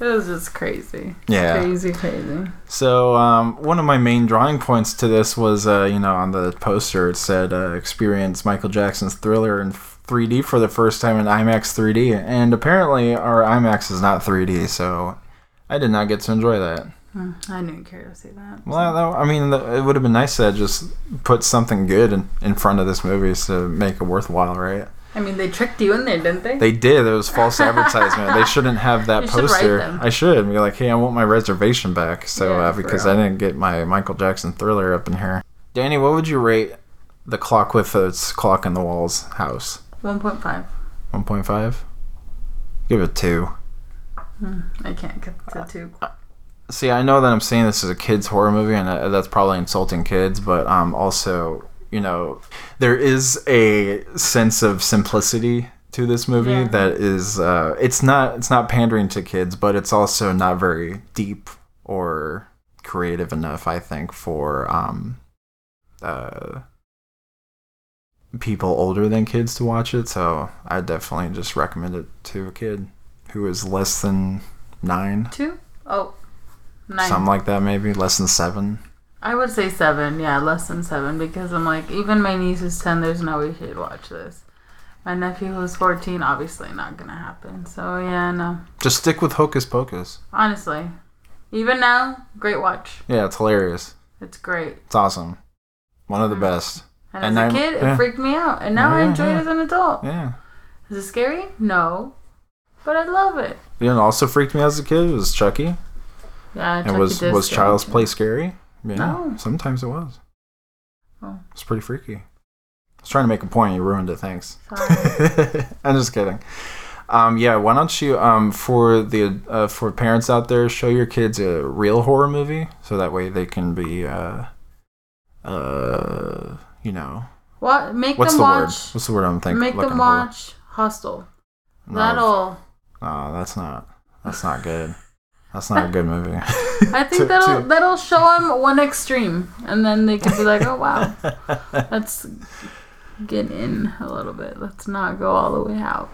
It was just crazy. Yeah. Crazy, crazy. So, um, one of my main drawing points to this was, uh, you know, on the poster it said, uh, experience Michael Jackson's Thriller in three D for the first time in IMAX three D. And apparently our IMAX is not three D, so I did not get to enjoy that. Hmm. I didn't care to see that. Well, that, I mean, it would have been nice to just put something good in, in front of this movie to make it worthwhile, right? I mean, they tricked you in there, didn't they? They did. It was false advertisement. They shouldn't have that you poster. I should be like, hey, I want my reservation back. So yeah, uh, because I didn't get my Michael Jackson Thriller up in here. Danny, what would you rate The Clock with Its Clock in the Walls house? one point five one point five Give it two. Hmm, I can't get to two. Uh, see, I know that I'm saying this is a kids' horror movie, and uh, that's probably insulting kids, but um, also... You know, there is a sense of simplicity to this movie yeah. that is, uh, it's not it's not pandering to kids, but it's also not very deep or creative enough, I think, for um, uh, people older than kids to watch it. So I definitely just recommend it to a kid who is less than nine. Two? Oh, nine. Something like that, maybe. Less than seven. I would say seven, yeah, less than seven, because I'm like, even my niece is ten, there's no way she'd watch this. My nephew who's fourteen, obviously not gonna happen. So yeah, no. Just stick with Hocus Pocus. Honestly. Even now, great watch. Yeah, it's hilarious. It's great. It's awesome. One of the best. And, and as a I'm, kid, it yeah. freaked me out. And now yeah, I enjoy yeah. it as an adult. Yeah. Is it scary? No. But I love it. You know what also freaked me out as a kid? It was Chucky. Yeah, Chucky. And was, was Child's Play scary? Yeah. No. Sometimes it was. Oh. It's pretty freaky. I was trying to make a point. You ruined it. Thanks. Sorry. I'm just kidding. Um, yeah, why don't you, um, for the uh, for parents out there, show your kids a real horror movie so that way they can be, uh, uh, you know. What? Make what's them the watch. Word? What's the word I'm thinking? Make them watch Hostel. No, that'll. No, that's not. That's not good. That's not a good movie. I think to, that'll to... that'll show them one extreme, and then they could be like, "Oh wow, let's get in a little bit. Let's not go all the way out."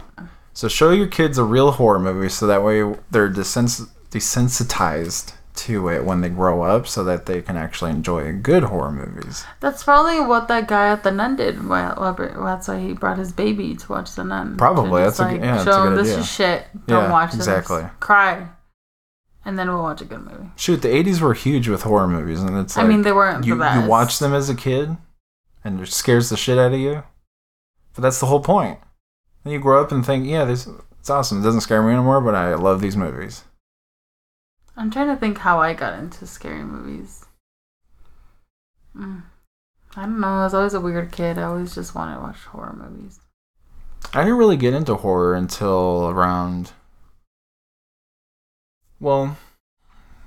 So show your kids a real horror movie so that way they're desens- desensitized to it when they grow up so that they can actually enjoy good horror movies. That's probably what that guy at The Nun did. Well, that's why he brought his baby to watch The Nun. Probably. That's like, a, yeah, show that's a good him this idea. Is shit. Don't yeah, watch this. Exactly. Cry. And then we'll watch a good movie. Shoot, the eighties were huge with horror movies. And it's like, I mean, they weren't you, the best. You watch them as a kid and it scares the shit out of you. But that's the whole point. And you grow up and think, yeah, this it's awesome. It doesn't scare me anymore, but I love these movies. I'm trying to think how I got into scary movies. Mm. I don't know. I was always a weird kid. I always just wanted to watch horror movies. I didn't really get into horror until around... Well,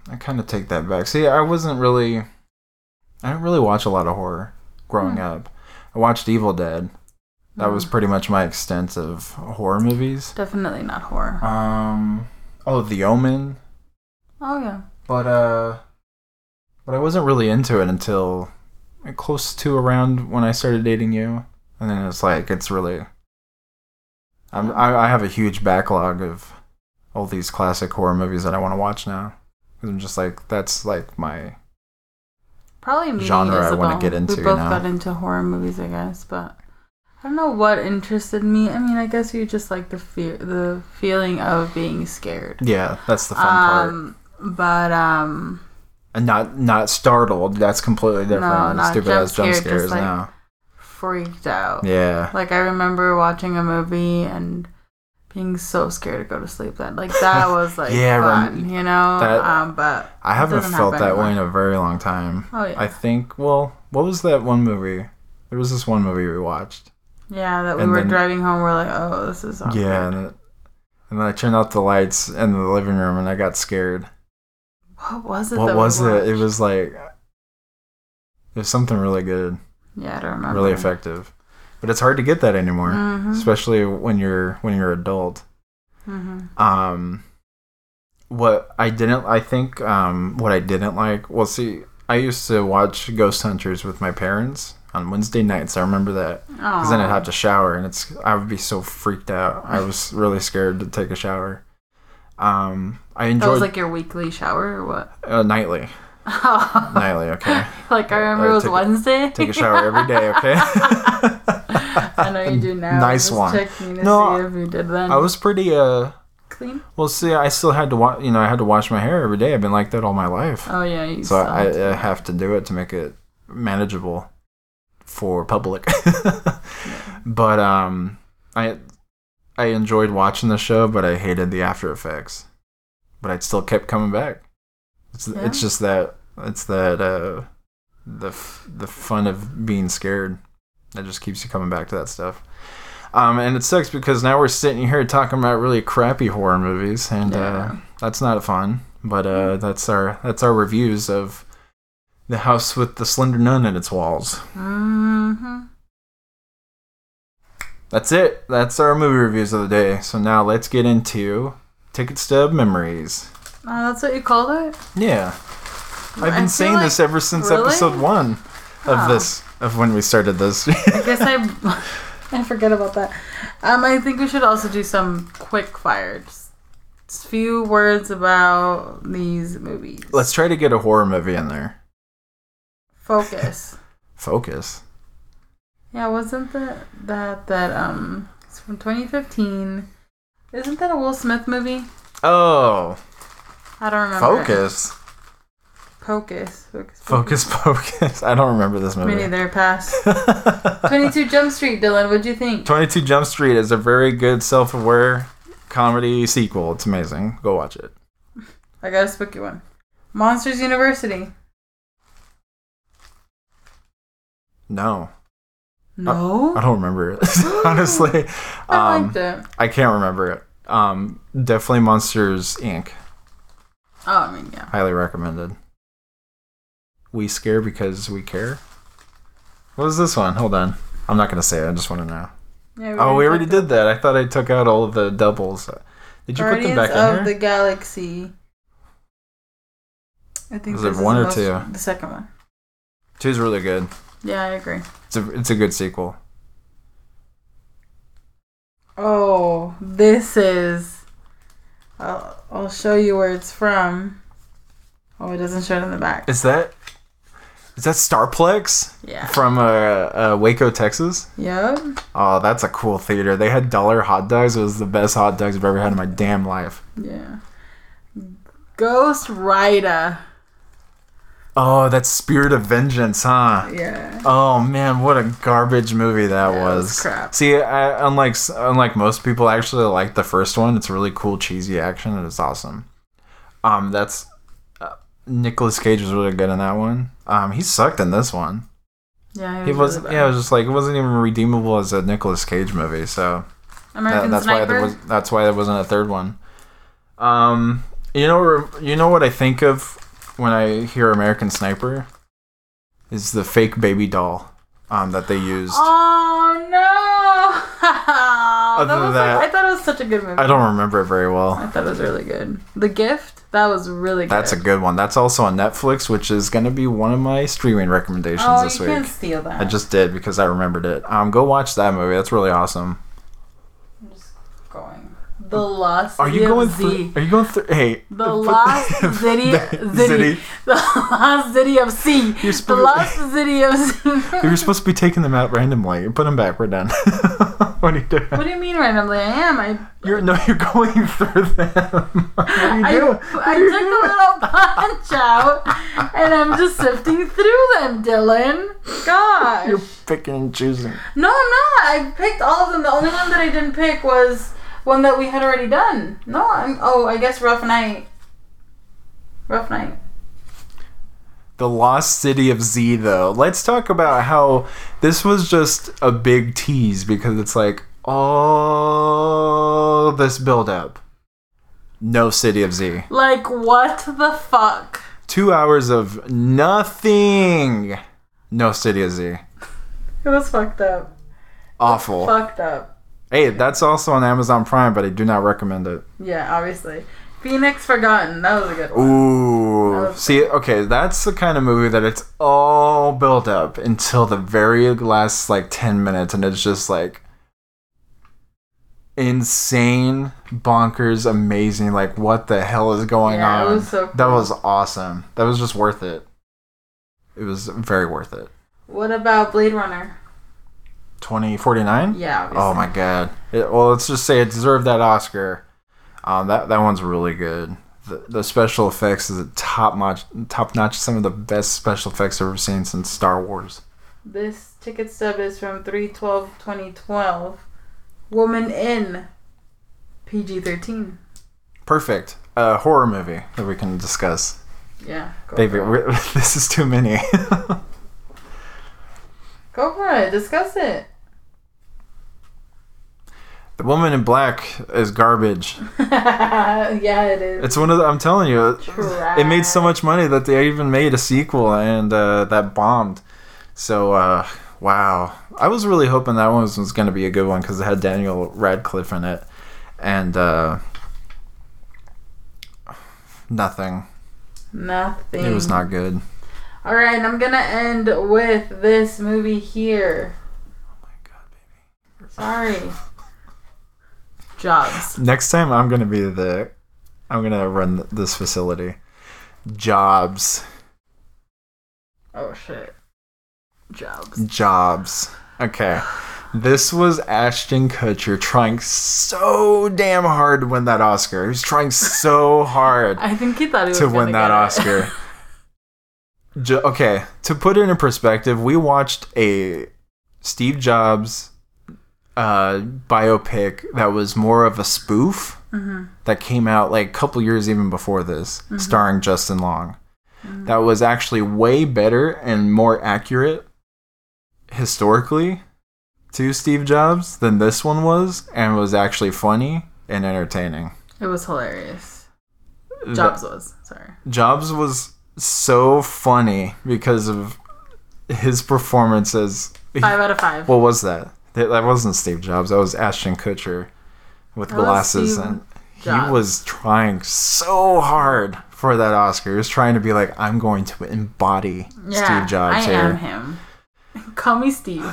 I kind of take that back. See, I wasn't really... I didn't really watch a lot of horror growing mm. up. I watched Evil Dead. That was pretty much my extent of horror movies. Definitely not horror. Um, oh, The Omen. Oh, yeah. But uh, but I wasn't really into it until close to around when I started dating you. And then it's like, it's really... I'm, I, I have a huge backlog of all these classic horror movies that I want to watch now. Because I'm just like, that's like my probably me genre I want to get into. We both now. Got into horror movies, I guess, but... I don't know what interested me. I mean, I guess you just like the fear, the feeling of being scared. Yeah, that's the fun um, part. But um, and not not startled. That's completely different. No, not stupid jump, ass jump scared, scares. Just, like, now freaked out. Yeah. Like I remember watching a movie and being so scared to go to sleep. That like that was like yeah, fun, rem- you know. That, um, but I haven't felt that anymore. Way in a very long time. Oh yeah. I think. Well, what was that one movie? There was this one movie we watched. Yeah, that we and were then, driving home, we're like, oh, this is awkward. Yeah, and, it, and then I turned off the lights in the living room, and I got scared. What was it What was it? It was like, it was something really good. Yeah, I don't remember. Really effective. But it's hard to get that anymore, mm-hmm. especially when you're when you're an adult. Mm-hmm. Um, what I didn't, I think, um, what I didn't like, well, see, I used to watch Ghost Hunters with my parents. On Wednesday nights, I remember that because then I'd have to shower, and it's I would be so freaked out. I was really scared to take a shower. Um, I enjoyed. That was like your weekly shower or what? Uh, nightly. Oh. Nightly, okay. Like I remember uh, it was take Wednesday. A, take a shower every day, okay. I know you do now. Nice one. Checking to no, see if you did then. I was pretty uh clean. Well, see, I still had to wash. You know, I had to wash my hair every day. I've been like that all my life. Oh yeah. You so I, I have to do it to make it manageable. For public. yeah. But um I I enjoyed watching the show, but I hated the after effects. But I still kept coming back. It's yeah. it's just that it's that uh the the fun of being scared that just keeps you coming back to that stuff. Um and it sucks because now we're sitting here talking about really crappy horror movies and yeah. uh that's not fun, but uh that's our that's our reviews of The House with the Slender Nun in Its Walls. Mm-hmm. That's it. That's our movie reviews of the day. So now let's get into Ticket Stub Memories. Uh, that's what you called it? Yeah. I've been saying like, this ever since really? episode one of oh. this, of when we started this. I guess I, I forget about that. Um, I think we should also do some quick fires. Just a few words about these movies. Let's try to get a horror movie in there. Focus. Focus. Yeah, wasn't that that that um? It's from twenty fifteen. Isn't that a Will Smith movie? Oh. I don't remember. Focus. It. Pocus. Hocus Pocus. Focus Pocus. I don't remember this movie. Me neither. Pass. twenty-two Jump Street, Dylan. What'd you think? twenty-two Jump Street is a very good self-aware comedy sequel. It's amazing. Go watch it. I got a spooky one. Monsters University. No. No? I, I don't remember it. Honestly. I um, liked it. I can't remember it. Um, definitely Monsters, Incorporated. Oh, I mean, yeah. Highly recommended. We scare because we care. What was this one? Hold on. I'm not going to say it. I just want to know. Yeah, we oh, we already did that. I thought I took out all of the doubles. Did you Guardians put them back in here? Of the Galaxy. I think was it one or most, two? The second one. Two is really good. Yeah, I agree. It's a it's a good sequel. Oh, this is. I'll I'll show you where it's from. Oh, it doesn't show it in the back. Is that? Is that Starplex? Yeah. From uh, uh, Waco, Texas? Yep. Oh, that's a cool theater. They had dollar hot dogs. It was the best hot dogs I've ever had in my damn life. Yeah. Ghost Rider. Oh, that's Spirit of Vengeance, huh? Yeah. Oh, man, what a garbage movie that yeah, was. It was crap. See, I, unlike, unlike most people, I actually like the first one. It's really cool, cheesy action, and it's awesome. Um, that's... Uh, Nicolas Cage was really good in that one. Um, he sucked in this one. Yeah, he was He wasn't, really yeah, it was just like, it wasn't even redeemable as a Nicolas Cage movie, so... American that, that's Sniper? Why there was, that's why there wasn't a third one. Um, you know, you know what I think of... When I hear American Sniper, is the fake baby doll um, that they used. Oh, no! Other than that, like, I thought it was such a good movie. I don't remember it very well. I thought it was really good. The Gift? That was really good. That's a good one. That's also on Netflix, which is going to be one of my streaming recommendations oh, this week. Oh, you can't steal that. I just did because I remembered it. Um, go watch that movie. That's really awesome. I'm just going... The Lost City of Z. Are you going through? Hey. The Lost City City. The Lost City of C. The Lost City of C. You're supposed to be taking them out randomly. Put them back. We're done. What are you doing? What do you mean randomly? I am. I. You're no. You're going through them. What are you I, doing? I took the little punch out, and I'm just sifting through them, Dylan. Gosh. You're picking and choosing. No, I'm not. I picked all of them. The only one that I didn't pick was. One that we had already done. No, I'm... Oh, I guess Rough Night. Rough Night. The Lost City of Z, though. Let's talk about how this was just a big tease because it's like, all this build-up. No City of Z. Like, what the fuck? Two hours of nothing. No City of Z. It was fucked up. Awful. Fucked up. Hey, that's also on Amazon Prime, but I do not recommend it. Yeah, obviously. Phoenix Forgotten. That was a good one. Ooh. See, okay, that's the kind of movie that it's all built up until the very last, like, ten minutes, and it's just, like, insane, bonkers, amazing. Like, what the hell is going yeah, on? That was so cool. That was awesome. That was just worth it. It was very worth it. What about Blade Runner? twenty forty-nine? Yeah, obviously. Oh my god. It, well, let's just say it deserved that Oscar. Um, that, that one's really good. The, the special effects is top-notch, top-notch, some of the best special effects I've ever seen since Star Wars. This ticket stub is from three twelve twenty twelve. Woman in P G thirteen. Perfect. A horror movie that we can discuss. Yeah. Baby, this is too many. Go for it. Discuss it. The Woman in Black is garbage. Yeah, it is. It's one of the... I'm telling you. Trash. It made so much money that they even made a sequel and uh, that bombed. So, uh, wow. I was really hoping that one was, was going to be a good one because it had Daniel Radcliffe in it. And uh, nothing. Nothing. It was not good. All right, I'm going to end with this movie here. Oh, my God, baby. Sorry. Jobs. Next time, I'm going to be the... I'm going to run this facility. Jobs. Oh, shit. Jobs. Jobs. Okay. This was Ashton Kutcher trying so damn hard to win that Oscar. He was trying so hard I think he thought he was to win that Oscar. Jo- okay, to put it in perspective, we watched a Steve Jobs uh, biopic that was more of a spoof mm-hmm. that came out like a couple years even before this, mm-hmm. starring Justin Long. Mm-hmm. That was actually way better and more accurate historically to Steve Jobs than this one was, and was actually funny and entertaining. It was hilarious. Jobs the, was, sorry. Jobs was so funny because of his performances. Five out of five. What was that? That, that wasn't Steve Jobs. That was Ashton Kutcher with that glasses. And Jobs. He was trying so hard for that Oscar. He was trying to be like, I'm going to embody yeah, Steve Jobs I here. I am him. Call me Steve.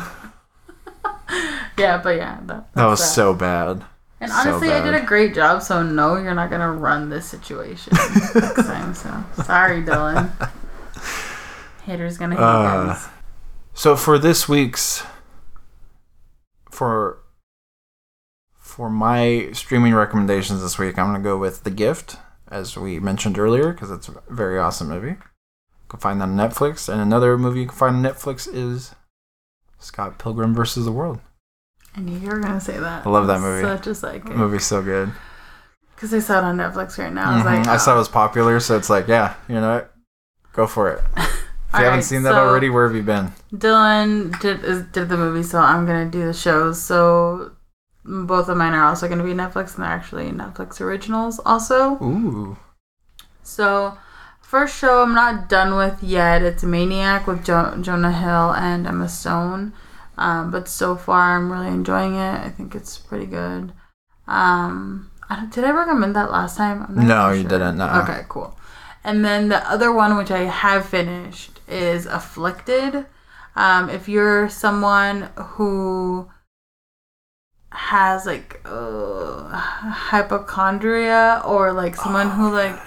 yeah, but yeah. That, that was that. so bad. And honestly, so bad. I did a great job, so no, you're not going to run this situation next time. So sorry, Dylan. Haters going to hate uh, us. So for this week's... For... For my streaming recommendations this week, I'm going to go with The Gift, as we mentioned earlier, because it's a very awesome movie. You can find that on Netflix. And another movie you can find on Netflix is Scott Pilgrim versus the World. I knew you were going to say that. I love that movie. Such a psychic. That movie's so good. Because I saw it on Netflix right now. I, was mm-hmm. like, oh. I saw it was popular, so it's like, yeah, you know what? Go for it. If you haven't right, seen that so already, where have you been? Dylan did did the movie, so I'm going to do the shows. So both of mine are also going to be Netflix, and they're actually Netflix originals also. Ooh. So first show I'm not done with yet. It's Maniac with jo- Jonah Hill and Emma Stone. Um, but so far I'm really enjoying it. I think it's pretty good. Um, I don't, did I recommend that last time? I'm not no, sure. you didn't. No. Okay, cool. And then the other one, which I have finished, is Afflicted. Um, if you're someone who has, like, uh, hypochondria or, like, someone oh. who, like,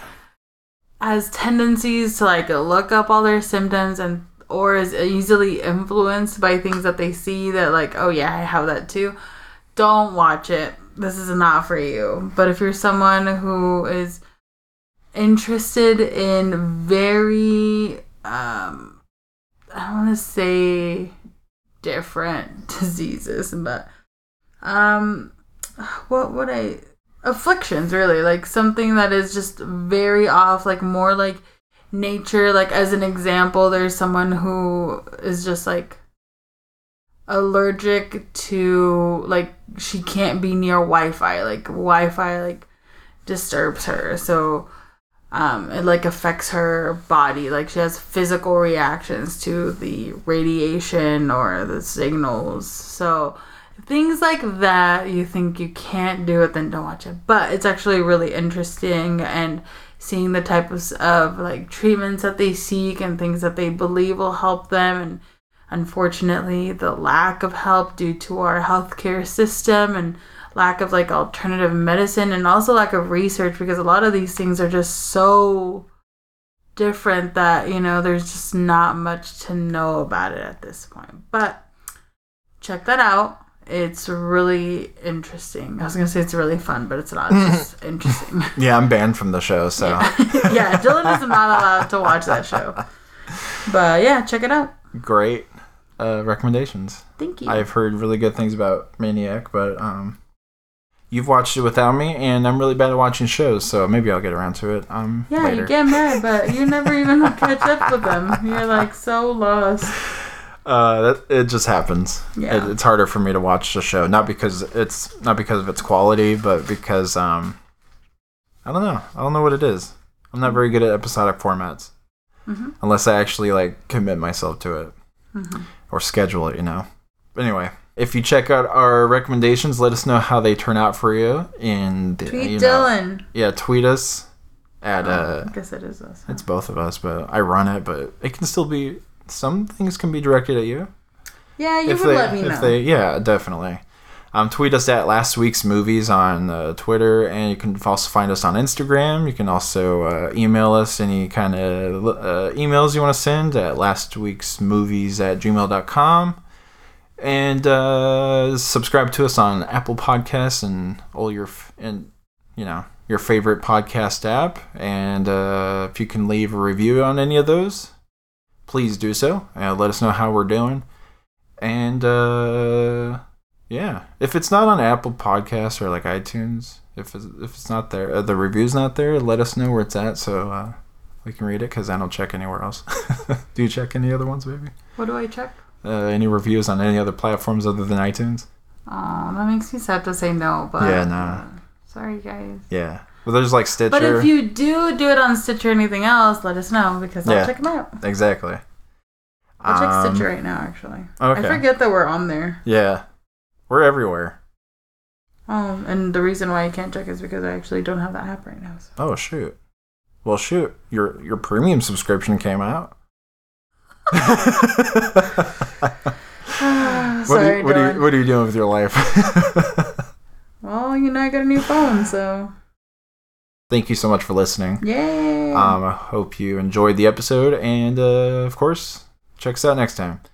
has tendencies to, like, look up all their symptoms and or is easily influenced by things that they see that, like, oh, yeah, I have that too, don't watch it. This is not for you. But if you're someone who is... interested in very um I don't want to say different diseases, but um what would I afflictions really, like something that is just very off, like more like nature, like as an example, there's someone who is just like allergic to, like, she can't be near Wi-Fi, like Wi-Fi like disturbs her, so Um, it, like, affects her body. Like, she has physical reactions to the radiation or the signals. So, things like that, you think you can't do it, then don't watch it. But it's actually really interesting, and seeing the types of, like, treatments that they seek and things that they believe will help them. And, unfortunately, the lack of help due to our healthcare system and lack of, like, alternative medicine, and also lack of research, because a lot of these things are just so different that, you know, there's just not much to know about it at this point. But check that out. It's really interesting. I was going to say it's really fun, but it's not. It's just interesting. Yeah, I'm banned from the show, so. Yeah. yeah, Dylan is not allowed to watch that show. But, yeah, check it out. Great uh, recommendations. Thank you. I've heard really good things about Maniac, but... um. You've watched it without me, and I'm really bad at watching shows, so maybe I'll get around to it um, yeah, later. Yeah, you get mad, but you never even catch up with them. You're, like, so lost. Uh, that, it just happens. Yeah. It, it's harder for me to watch the show, not because it's not because of its quality, but because, um, I don't know. I don't know what it is. I'm not very good at episodic formats, mm-hmm. unless I actually, like, commit myself to it mm-hmm. or schedule it, you know? But anyway... If you check out our recommendations, let us know how they turn out for you. And tweet you know, Dylan. Yeah, tweet us at. Oh, uh, I guess it is us. Huh? It's both of us, but I run it. But it can still be. Some things can be directed at you. Yeah, you if would they, let me if know. They, yeah, definitely. Um, tweet us at Last Week's Movies on uh, Twitter, and you can also find us on Instagram. You can also uh, email us any kind of uh, emails you want to send at lastweeksmovies at gmail dot com. And uh, subscribe to us on Apple Podcasts and all your f- and you know your favorite podcast app. And uh, if you can leave a review on any of those, please do so. Uh, let us know how we're doing. And, uh, yeah. If it's not on Apple Podcasts or, like, iTunes, if it's, if it's not there, uh, the review's not there, let us know where it's at so uh, we can read it, because I don't check anywhere else. Do you check any other ones, baby? What do I check? Uh, any reviews on any other platforms other than iTunes? Aw, that makes me sad to say no, but... Yeah, nah. Sorry, guys. Yeah. Well, there's, like, Stitcher. But if you do do it on Stitcher or anything else, let us know, because I'll yeah, check them out. Exactly. I'll check um, Stitcher right now, actually. Okay. I forget that we're on there. Yeah. We're everywhere. Oh, and the reason why I can't check is because I actually don't have that app right now. So. Oh, shoot. Well, shoot. Your your premium subscription came out. Sorry, what, are you, what, are you, what are you doing with your life? Well, you know, I got a new phone, so... Thank you so much for listening. Yay! Um, I hope you enjoyed the episode, and, uh, of course, check us out next time.